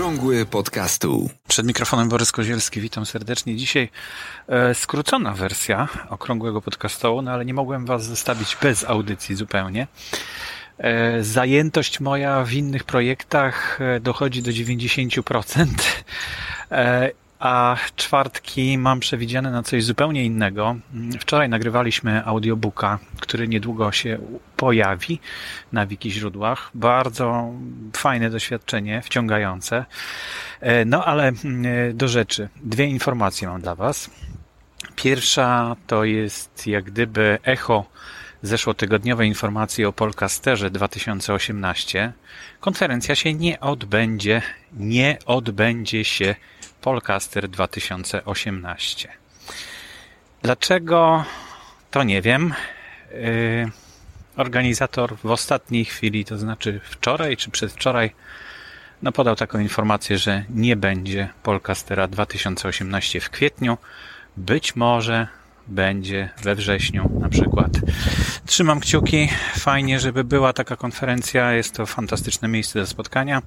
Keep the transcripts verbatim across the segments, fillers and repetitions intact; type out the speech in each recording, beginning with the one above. Okrągły podcastu. Przed mikrofonem Borys Kozielski, witam serdecznie. Dzisiaj e, skrócona wersja Okrągłego podcastu, no ale nie mogłem was zostawić bez audycji zupełnie. E, zajętość moja w innych projektach dochodzi do dziewięćdziesiąt procent, e, a czwartki mam przewidziane na coś zupełnie innego. Wczoraj nagrywaliśmy audiobooka, który niedługo się pojawi na Wikiźródłach. Bardzo fajne doświadczenie, wciągające. No ale do rzeczy. Dwie informacje mam dla was. Pierwsza to jest jak gdyby echo zeszłotygodniowej informacji o Polcasterze dwa tysiące osiemnaście. Konferencja się nie odbędzie, nie odbędzie się Polcaster dwa tysiące osiemnaście. Dlaczego? To nie wiem. Yy, organizator w ostatniej chwili, to znaczy wczoraj czy przedwczoraj, no podał taką informację, że nie będzie Polcastera dwa tysiące osiemnaście w kwietniu. Być może będzie we wrześniu na przykład. Trzymam kciuki. Fajnie, żeby była taka konferencja. Jest to fantastyczne miejsce do spotkania.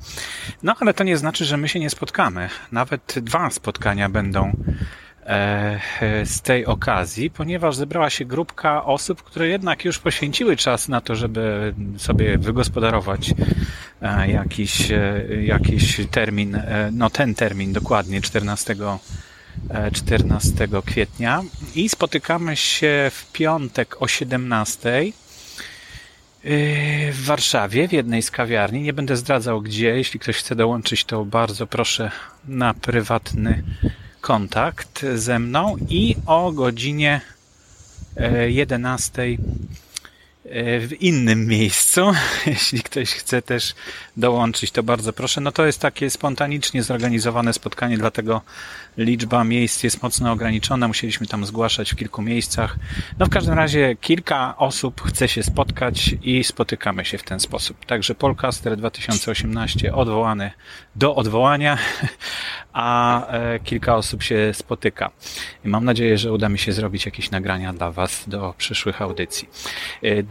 No, ale to nie znaczy, że my się nie spotkamy. Nawet dwa spotkania będą e, z tej okazji, ponieważ zebrała się grupka osób, które jednak już poświęciły czas na to, żeby sobie wygospodarować e, jakiś, e, jakiś termin, e, no ten termin dokładnie, czternastego kwietnia i spotykamy się w piątek o siedemnastej w Warszawie, w jednej z kawiarni. Nie będę zdradzał gdzie. Jeśli ktoś chce dołączyć, to bardzo proszę na prywatny kontakt ze mną. I o godzinie jedenastej w innym miejscu, jeśli ktoś chce też dołączyć, to bardzo proszę. No to jest takie spontanicznie zorganizowane spotkanie, dlatego liczba miejsc jest mocno ograniczona. Musieliśmy tam zgłaszać w kilku miejscach. No w każdym razie kilka osób chce się spotkać i spotykamy się w ten sposób. Także Polcaster dwa tysiące osiemnaście odwołany do odwołania, a kilka osób się spotyka. I mam nadzieję, że uda mi się zrobić jakieś nagrania dla was do przyszłych audycji.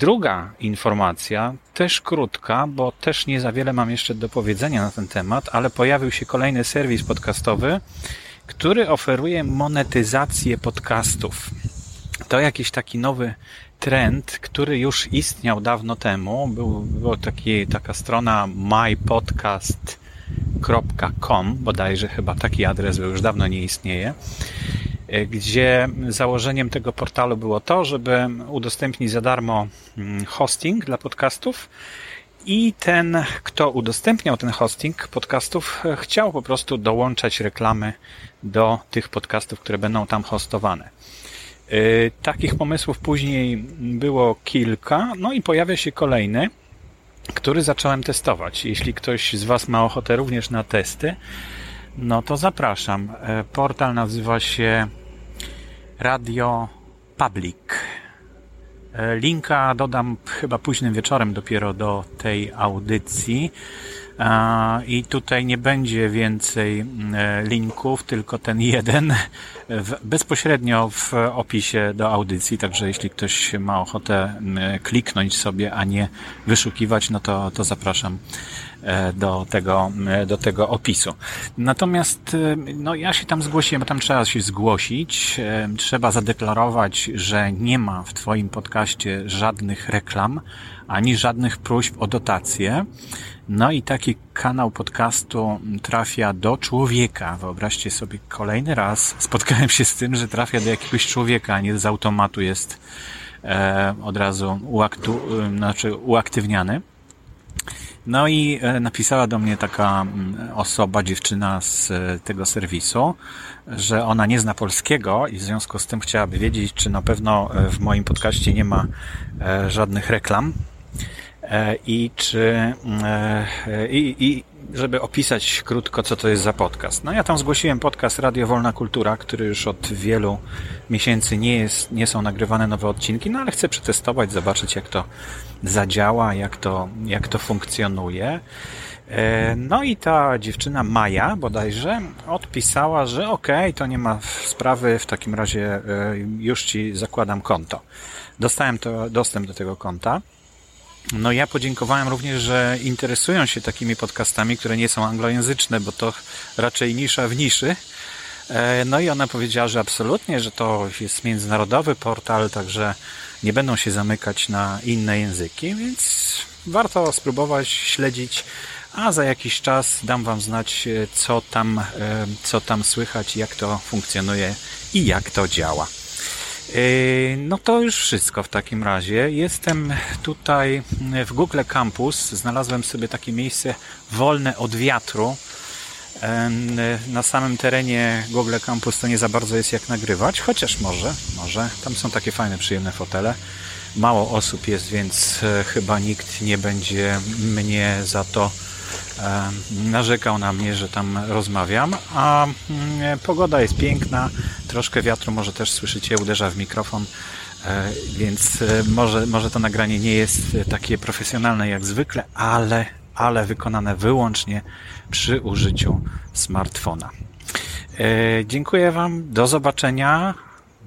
Druga informacja, też krótka, bo też nie za wiele mam jeszcze do powiedzenia na ten temat, ale pojawił się kolejny serwis podcastowy, który oferuje monetyzację podcastów. To jakiś taki nowy trend, który już istniał dawno temu. Był, była taki, taka strona my podcast kropka com, bodajże chyba taki adres był, już dawno nie istnieje, gdzie założeniem tego portalu było to, żeby udostępnić za darmo hosting dla podcastów i ten, kto udostępniał ten hosting podcastów, chciał po prostu dołączać reklamy do tych podcastów, które będą tam hostowane. Takich pomysłów później było kilka, no i pojawia się kolejny, który zacząłem testować. Jeśli ktoś z was ma ochotę również na testy, no to zapraszam. Portal nazywa się Radio Public. Linka dodam chyba późnym wieczorem dopiero do tej audycji. I tutaj nie będzie więcej linków, tylko ten jeden bezpośrednio w opisie do audycji, także jeśli ktoś ma ochotę kliknąć sobie, a nie wyszukiwać, no to, to zapraszam do tego, do tego opisu. Natomiast no ja się tam zgłosiłem, bo tam trzeba się zgłosić, trzeba zadeklarować, że nie ma w twoim podcaście żadnych reklam, ani żadnych próśb o dotacje. No i taki kanał podcastu trafia do człowieka. Wyobraźcie sobie, kolejny raz spotkałem się z tym, że trafia do jakiegoś człowieka, a nie z automatu jest e, od razu uaktu, znaczy uaktywniany. No i napisała do mnie taka osoba, dziewczyna z tego serwisu, że ona nie zna polskiego i w związku z tym chciałaby wiedzieć, czy na pewno w moim podcaście nie ma żadnych reklam i czy i, i żeby opisać krótko, co to jest za podcast. No ja tam zgłosiłem podcast Radio Wolna Kultura, który już od wielu miesięcy nie jest, nie są nagrywane nowe odcinki, no ale chcę przetestować, zobaczyć jak to zadziała, jak to, jak to funkcjonuje. No i ta dziewczyna Maja bodajże odpisała, że okej, to nie ma sprawy, w takim razie już ci zakładam konto. Dostałem to, dostęp do tego konta. No ja podziękowałem również, że interesują się takimi podcastami, które nie są anglojęzyczne, bo to raczej nisza w niszy. No i ona powiedziała, że absolutnie, że to jest międzynarodowy portal, także nie będą się zamykać na inne języki, więc warto spróbować śledzić, a za jakiś czas dam Wam znać, co tam, co tam słychać, jak to funkcjonuje i jak to działa. No to już wszystko w takim razie. Jestem tutaj w Google Campus. Znalazłem sobie takie miejsce wolne od wiatru. Na samym terenie Google Campus to nie za bardzo jest jak nagrywać, chociaż może, może. Tam są takie fajne, przyjemne fotele. Mało osób jest, więc chyba nikt nie będzie mnie za to narzekał na mnie, że tam rozmawiam, a pogoda jest piękna, troszkę wiatru może też słyszycie, uderza w mikrofon, więc może, może to nagranie nie jest takie profesjonalne jak zwykle, ale, ale wykonane wyłącznie przy użyciu smartfona. Dziękuję Wam, do zobaczenia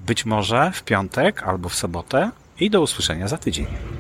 być może w piątek albo w sobotę i do usłyszenia za tydzień.